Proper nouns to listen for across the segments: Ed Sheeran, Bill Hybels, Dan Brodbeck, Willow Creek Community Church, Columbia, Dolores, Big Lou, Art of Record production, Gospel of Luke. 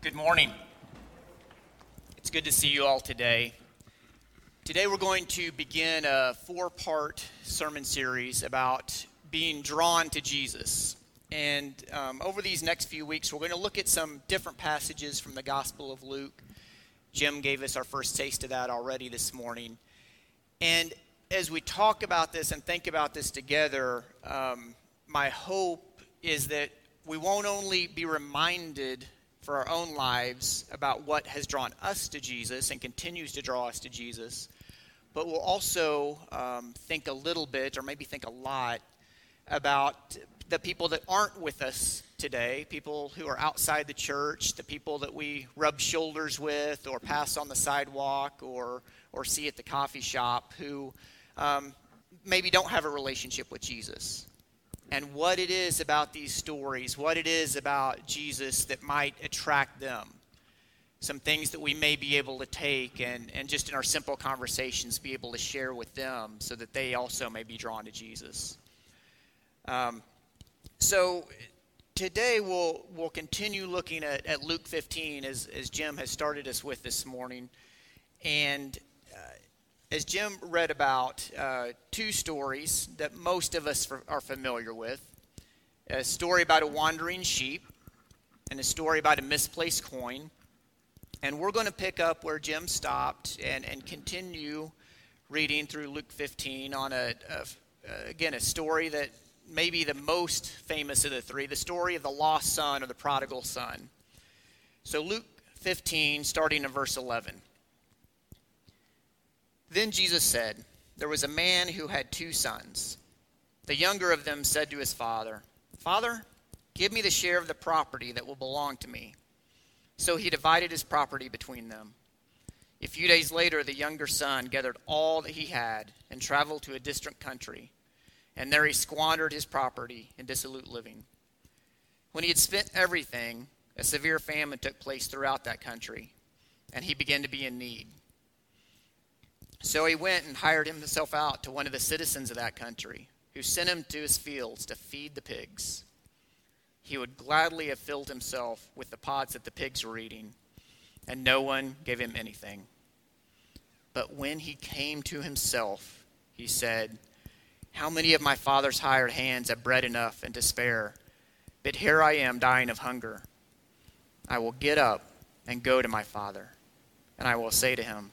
Good morning. It's good to see you all today. Today we're going to begin a four-part sermon series about being drawn to Jesus. And over these next few weeks, we're going to look at some different passages from the Gospel of Luke. Jim gave us our first taste of that already this morning. And as we talk about this and think about this together, my hope is that we won't only be reminded for our own lives about what has drawn us to Jesus and continues to draw us to Jesus, but we'll also think a little bit, or maybe think a lot, about the people that aren't with us today, people who are outside the church, the people that we rub shoulders with or pass on the sidewalk or see at the coffee shop, who maybe don't have a relationship with Jesus. And what it is about these stories, what it is about Jesus that might attract them. Some things that we may be able to take and just in our simple conversations be able to share with them so that they also may be drawn to Jesus. So today we'll continue looking at Luke 15 as Jim has started us with this morning. And as Jim read about, two stories that most of us are familiar with, a story about a wandering sheep and a story about a misplaced coin. And we're going to pick up where Jim stopped and continue reading through Luke 15 on, again, a story that may be the most famous of the three, the story of the lost son or the prodigal son. So Luke 15, starting in verse 11. Then Jesus said, "There was a man who had two sons. The younger of them said to his father, 'Father, give me the share of the property that will belong to me.' So he divided his property between them. A few days later, the younger son gathered all that he had and traveled to a distant country, and there he squandered his property in dissolute living. When he had spent everything, a severe famine took place throughout that country, and he began to be in need. So he went and hired himself out to one of the citizens of that country, who sent him to his fields to feed the pigs. He would gladly have filled himself with the pods that the pigs were eating, and no one gave him anything. But when he came to himself, he said, 'How many of my father's hired hands have bread enough and to spare? But here I am dying of hunger. I will get up and go to my father, and I will say to him,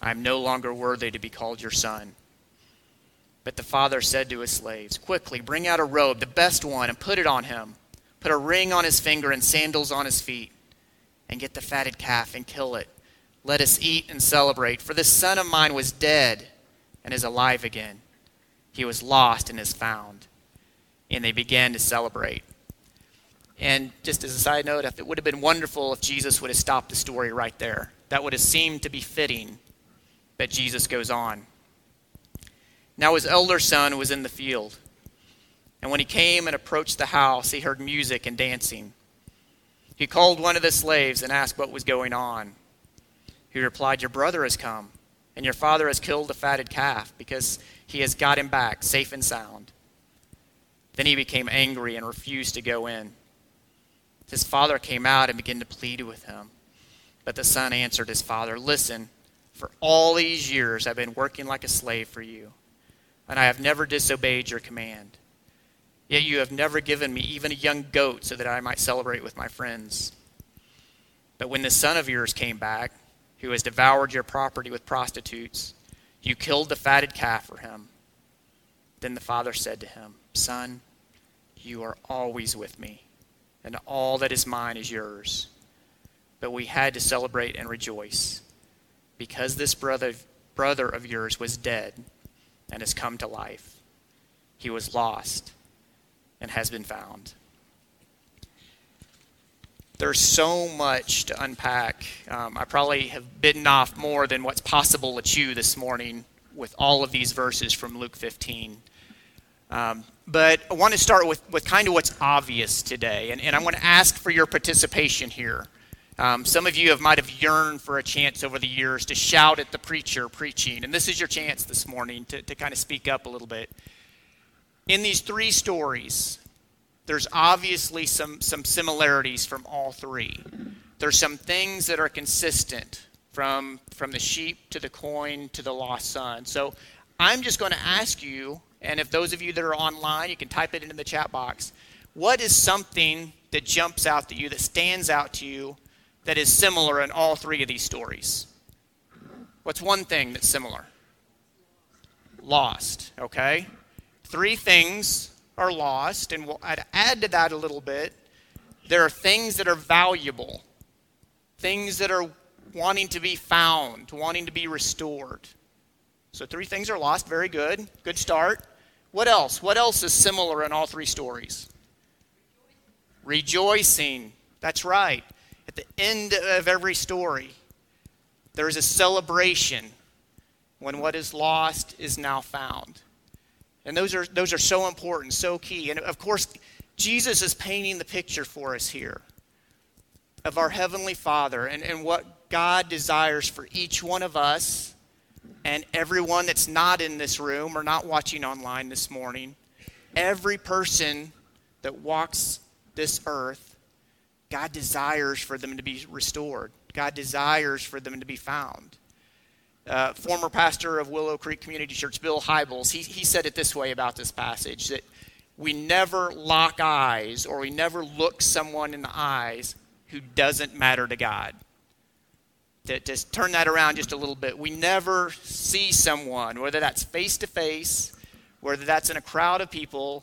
I am no longer worthy to be called your son.' But the father said to his slaves, 'Quickly, bring out a robe, the best one, and put it on him. Put a ring on his finger and sandals on his feet. And get the fatted calf and kill it. Let us eat and celebrate. For this son of mine was dead and is alive again. He was lost and is found.' And they began to celebrate." And just as a side note, it would have been wonderful if Jesus would have stopped the story right there. That would have seemed to be fitting. But Jesus goes on. "Now his elder son was in the field, and when he came and approached the house, he heard music and dancing. He called one of the slaves and asked what was going on. He replied, 'Your brother has come, and your father has killed the fatted calf because he has got him back safe and sound.' Then he became angry and refused to go in. His father came out and began to plead with him. But the son answered his father, 'Listen, for all these years I've been working like a slave for you, and I have never disobeyed your command. Yet you have never given me even a young goat so that I might celebrate with my friends. But when this son of yours came back, who has devoured your property with prostitutes, you killed the fatted calf for him.' Then the father said to him, 'Son, you are always with me, and all that is mine is yours. But we had to celebrate and rejoice, because this brother of yours was dead and has come to life. He was lost and has been found.'" There's so much to unpack. I probably have bitten off more than what's possible to chew this morning with all of these verses from Luke 15. But I want to start with kind of what's obvious today, and I want to ask for your participation here. Some of you might have yearned for a chance over the years to shout at the preacher preaching, and this is your chance this morning to kind of speak up a little bit. In these three stories, there's obviously some similarities from all three. There's some things that are consistent from the sheep to the coin to the lost son. So I'm just going to ask you, and if those of you that are online, you can type it into the chat box, what is something that jumps out to you, that stands out to you, that is similar in all three of these stories? What's one thing that's similar? Lost, okay? Three things are lost, and I'd add to that a little bit. There are things that are valuable, things that are wanting to be found, wanting to be restored. So three things are lost. Very good. Good start. What else? What else is similar in all three stories? Rejoicing. That's right. At the end of every story, there is a celebration when what is lost is now found. And those are so important, so key. And of course, Jesus is painting the picture for us here of our Heavenly Father and what God desires for each one of us and everyone that's not in this room or not watching online this morning. Every person that walks this earth, God desires for them to be restored. God desires for them to be found. Former pastor of Willow Creek Community Church, Bill Hybels, he said it this way about this passage, that we never lock eyes or we never look someone in the eyes who doesn't matter to God. To turn that around just a little bit, we never see someone, whether that's face-to-face, whether that's in a crowd of people,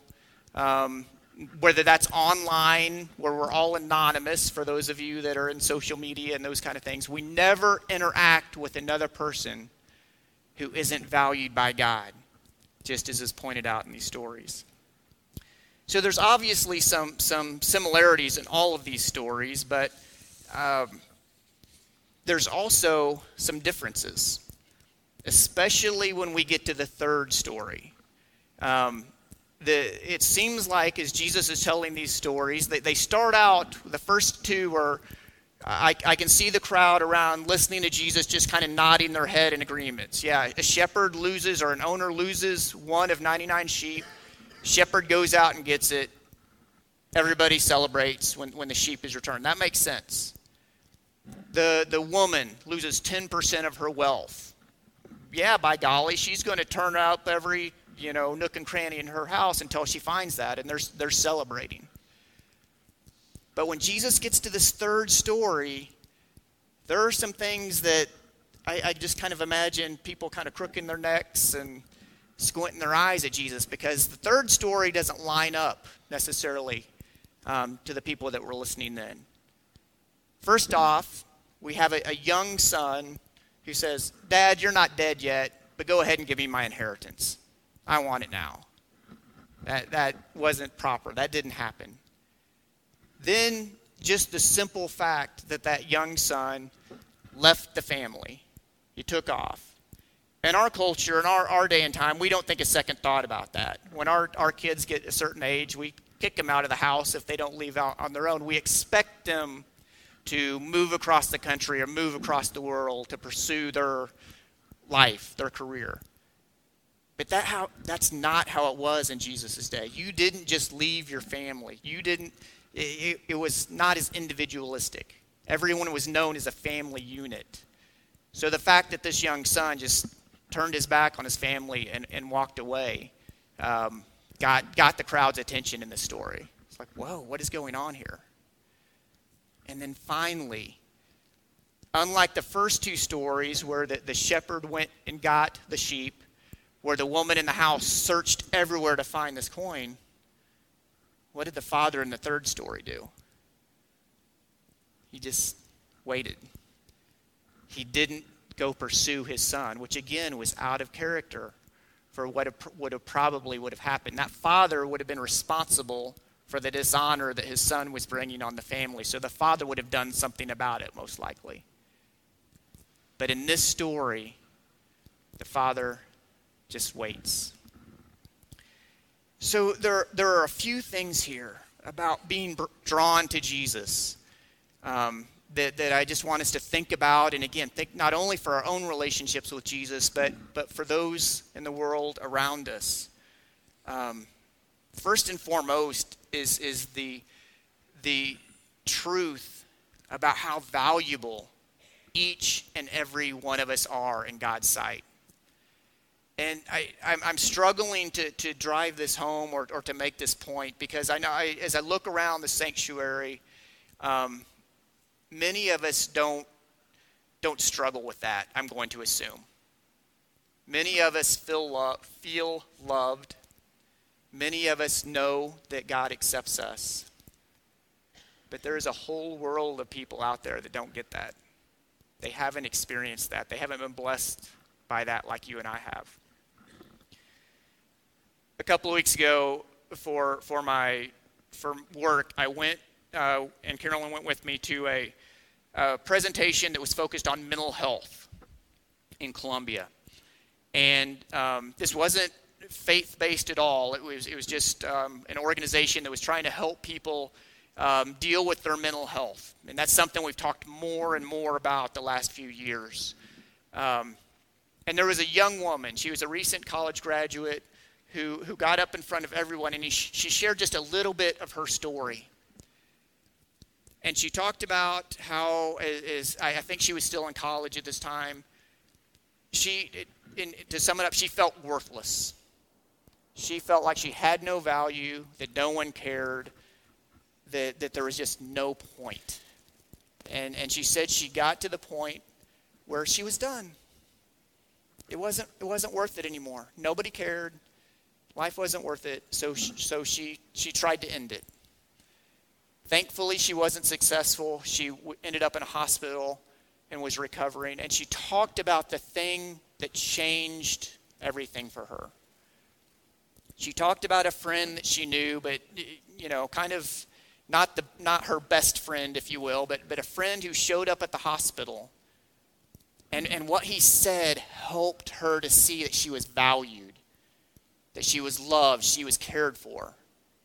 whether that's online, where we're all anonymous, for those of you that are in social media and those kind of things, we never interact with another person who isn't valued by God, just as is pointed out in these stories. So there's obviously some similarities in all of these stories, but there's also some differences, especially when we get to the third story. It seems like as Jesus is telling these stories, they start out, the first two are, I can see the crowd around listening to Jesus just kind of nodding their head in agreements. Yeah, a shepherd loses or an owner loses one of 99 sheep. Shepherd goes out and gets it. Everybody celebrates when the sheep is returned. That makes sense. The woman loses 10% of her wealth. Yeah, by golly, she's going to turn up every nook and cranny in her house until she finds that, and they're celebrating. But when Jesus gets to this third story, there are some things that I just kind of imagine people kind of crooking their necks and squinting their eyes at Jesus, because the third story doesn't line up necessarily to the people that were listening then. First off, we have a young son who says, "Dad, you're not dead yet, but go ahead and give me my inheritance. I want it now." That wasn't proper. That didn't happen. Then just the simple fact that young son left the family. He took off. In our culture, in our day and time, we don't think a second thought about that. When our kids get a certain age, we kick them out of the house if they don't leave out on their own. We expect them to move across the country or move across the world to pursue their life, their career. But that's not how it was in Jesus' day. You didn't just leave your family. It was not as individualistic. Everyone was known as a family unit. So the fact that this young son just turned his back on his family and walked away got the crowd's attention in this story. It's like, whoa, what is going on here? And then finally, unlike the first two stories where the shepherd went and got the sheep, where the woman in the house searched everywhere to find this coin, what did the father in the third story do? He just waited. He didn't go pursue his son, which again was out of character for what would have probably happened. That father would have been responsible for the dishonor that his son was bringing on the family. So the father would have done something about it, most likely. But in this story, the father just waits. So there are a few things here about being drawn to Jesus that I just want us to think about. And again, think not only for our own relationships with Jesus, but for those in the world around us. First and foremost is the truth about how valuable each and every one of us are in God's sight. And I'm struggling to drive this home or to make this point, because I know as I look around the sanctuary, many of us don't struggle with that, I'm going to assume. Many of us feel loved. Many of us know that God accepts us. But there is a whole world of people out there that don't get that. They haven't experienced that. They haven't been blessed by that like you and I have. A couple of weeks ago for work, I went and Carolyn went with me to a presentation that was focused on mental health in Columbia. And this wasn't faith-based at all. It was just an organization that was trying to help people deal with their mental health. And that's something we've talked more and more about the last few years. And there was a young woman, she was a recent college graduate who got up in front of everyone, and she shared just a little bit of her story. And she talked about how, I think she was still in college at this time, to sum it up, she felt worthless. She felt like she had no value, that no one cared, that there was just no point. And she said she got to the point where she was done. It wasn't worth it anymore. Nobody cared. Life wasn't worth it. So she tried to end it. Thankfully, she wasn't successful. She ended up in a hospital and was recovering. And she talked about the thing that changed everything for her. She talked about a friend that she knew, but kind of not her best friend, if you will, but a friend who showed up at the hospital. And what he said helped her to see that she was valued, that she was loved, she was cared for.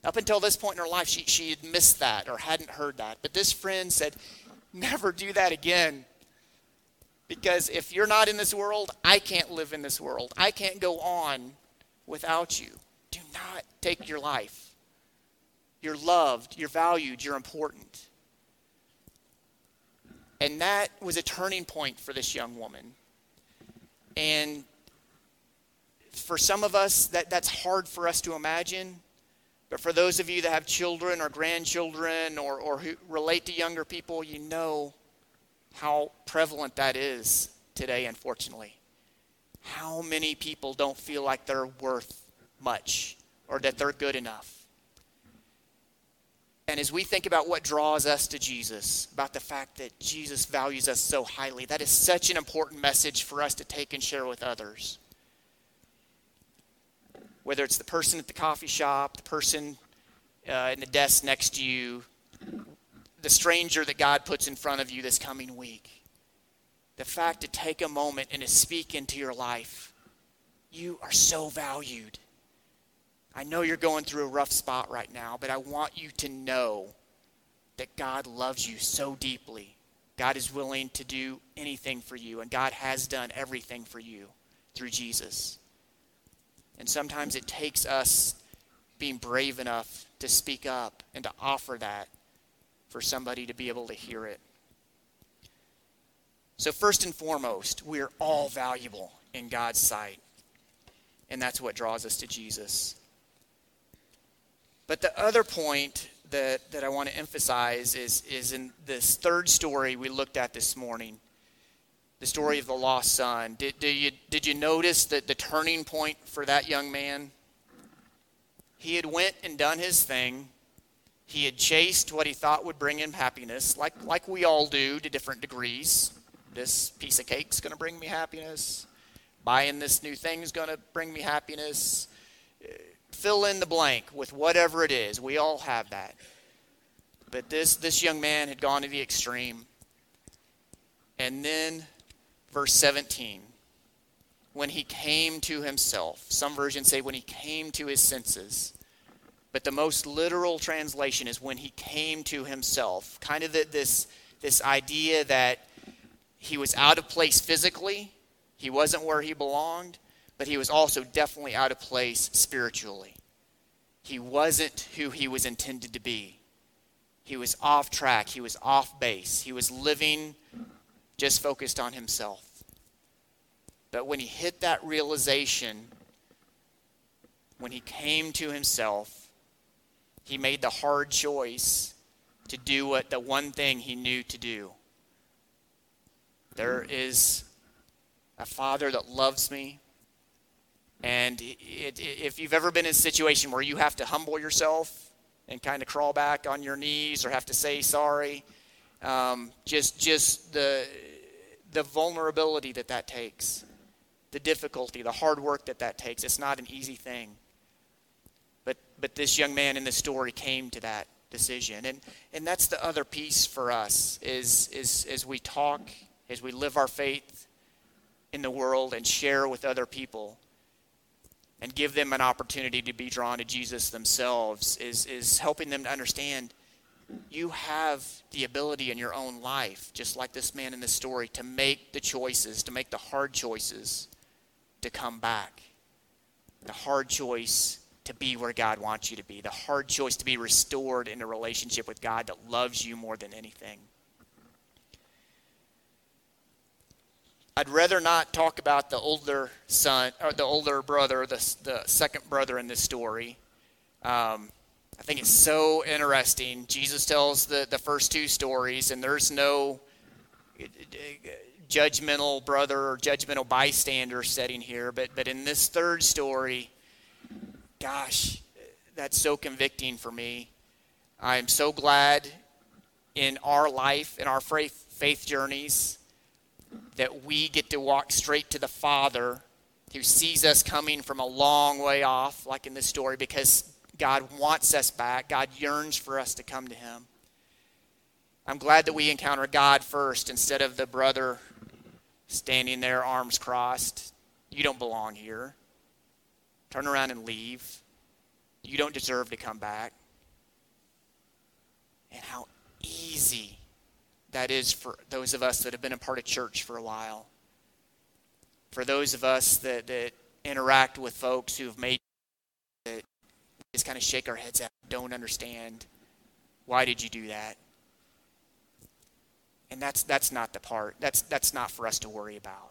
Up until this point in her life, she had missed that or hadn't heard that. But this friend said, never do that again. Because if you're not in this world, I can't live in this world. I can't go on without you. Do not take your life. You're loved, you're valued, you're important. And that was a turning point for this young woman. And for some of us, that's hard for us to imagine. But for those of you that have children or grandchildren or who relate to younger people, you know how prevalent that is today, unfortunately. How many people don't feel like they're worth much or that they're good enough? And as we think about what draws us to Jesus, about the fact that Jesus values us so highly, that is such an important message for us to take and share with others. Whether it's the person at the coffee shop, the person in the desk next to you, the stranger that God puts in front of you this coming week. The fact to take a moment and to speak into your life. You are so valued. I know you're going through a rough spot right now, but I want you to know that God loves you so deeply. God is willing to do anything for you, and God has done everything for you through Jesus. And sometimes it takes us being brave enough to speak up and to offer that for somebody to be able to hear it. So first and foremost, we are all valuable in God's sight, and that's what draws us to Jesus. But the other point that I want to emphasize is in this third story we looked at this morning, the story of the lost son. Did you notice that the turning point for that young man? He had went and done his thing. He had chased what he thought would bring him happiness, like we all do to different degrees. This piece of cake's going to bring me happiness. Buying this new thing's going to bring me happiness. fill in the blank with whatever it is. We all have that. But this young man had gone to the extreme. And then verse 17, when he came to himself, some versions say when he came to his senses, but the most literal translation is when he came to himself, kind of this idea that he was out of place physically, he wasn't where he belonged, but he was also definitely out of place spiritually. He wasn't who he was intended to be. He was off track. He was off base. He was living just focused on himself. But when he hit that realization, when he came to himself, he made the hard choice to do what the one thing he knew to do. There is a Father that loves me. And if you've ever been in a situation where you have to humble yourself and kind of crawl back on your knees or have to say sorry, just the vulnerability that takes, the difficulty, the hard work that takes, it's not an easy thing. But this young man in the story came to that decision. And that's the other piece for us is as we talk, as we live our faith in the world and share with other people, and give them an opportunity to be drawn to Jesus themselves, is helping them to understand you have the ability in your own life, just like this man in this story, to make the choices, to make the hard choices to come back. The hard choice to be where God wants you to be. The hard choice to be restored in a relationship with God that loves you more than anything. I'd rather not talk about the older son or the older brother, the second brother in this story. I think it's so interesting. Jesus tells the first two stories, and there's no judgmental brother or judgmental bystander setting here. But in this third story, gosh, that's so convicting for me. I am so glad in our life, in our faith journeys, that we get to walk straight to the Father who sees us coming from a long way off, like in this story, because God wants us back. God yearns for us to come to him. I'm glad that we encounter God first instead of the brother standing there, arms crossed. You don't belong here. Turn around and leave. You don't deserve to come back. And how easy that is for those of us that have been a part of church for a while. For those of us that interact with folks who have made it, just kind of shake our heads out, don't understand. Why did you do that? And that's not the part. That's not for us to worry about.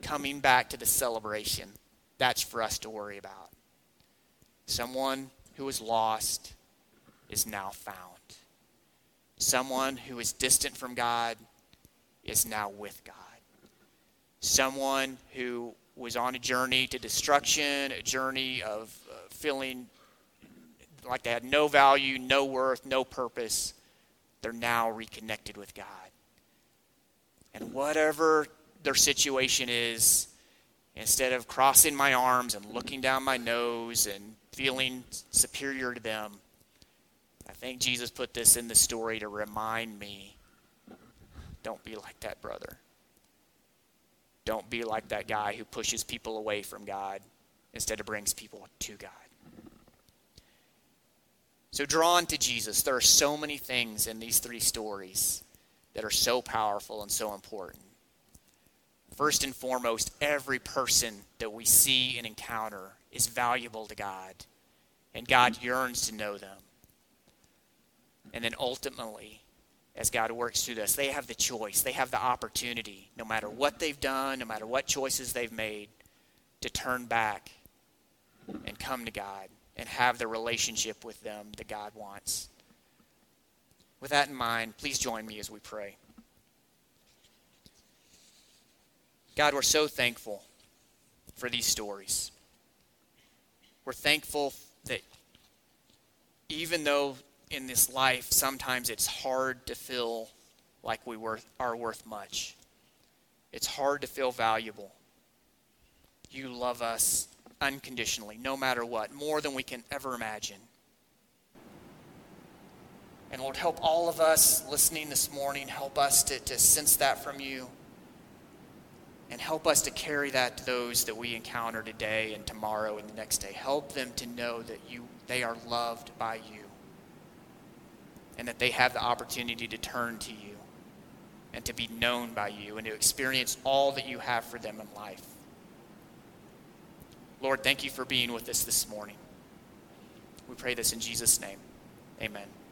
Coming back to the celebration, that's for us to worry about. Someone who was lost is now found. Someone who is distant from God is now with God. Someone who was on a journey to destruction, a journey of feeling like they had no value, no worth, no purpose, they're now reconnected with God. And whatever their situation is, instead of crossing my arms and looking down my nose and feeling superior to them, I think Jesus put this in the story to remind me, don't be like that brother. Don't be like that guy who pushes people away from God instead of brings people to God. So drawn to Jesus, there are so many things in these three stories that are so powerful and so important. First and foremost, every person that we see and encounter is valuable to God, and God yearns to know them. And then ultimately, as God works through this, they have the choice. They have the opportunity, no matter what they've done, no matter what choices they've made, to turn back and come to God and have the relationship with them that God wants. With that in mind, please join me as we pray. God, we're so thankful for these stories. We're thankful that even though in this life, sometimes it's hard to feel like we are worth much. It's hard to feel valuable. You love us unconditionally, no matter what, more than we can ever imagine. And Lord, help all of us listening this morning, help us to sense that from you. And help us to carry that to those that we encounter today and tomorrow and the next day. Help them to know that they are loved by you. And that they have the opportunity to turn to you. And to be known by you. And to experience all that you have for them in life. Lord, thank you for being with us this morning. We pray this in Jesus' name. Amen.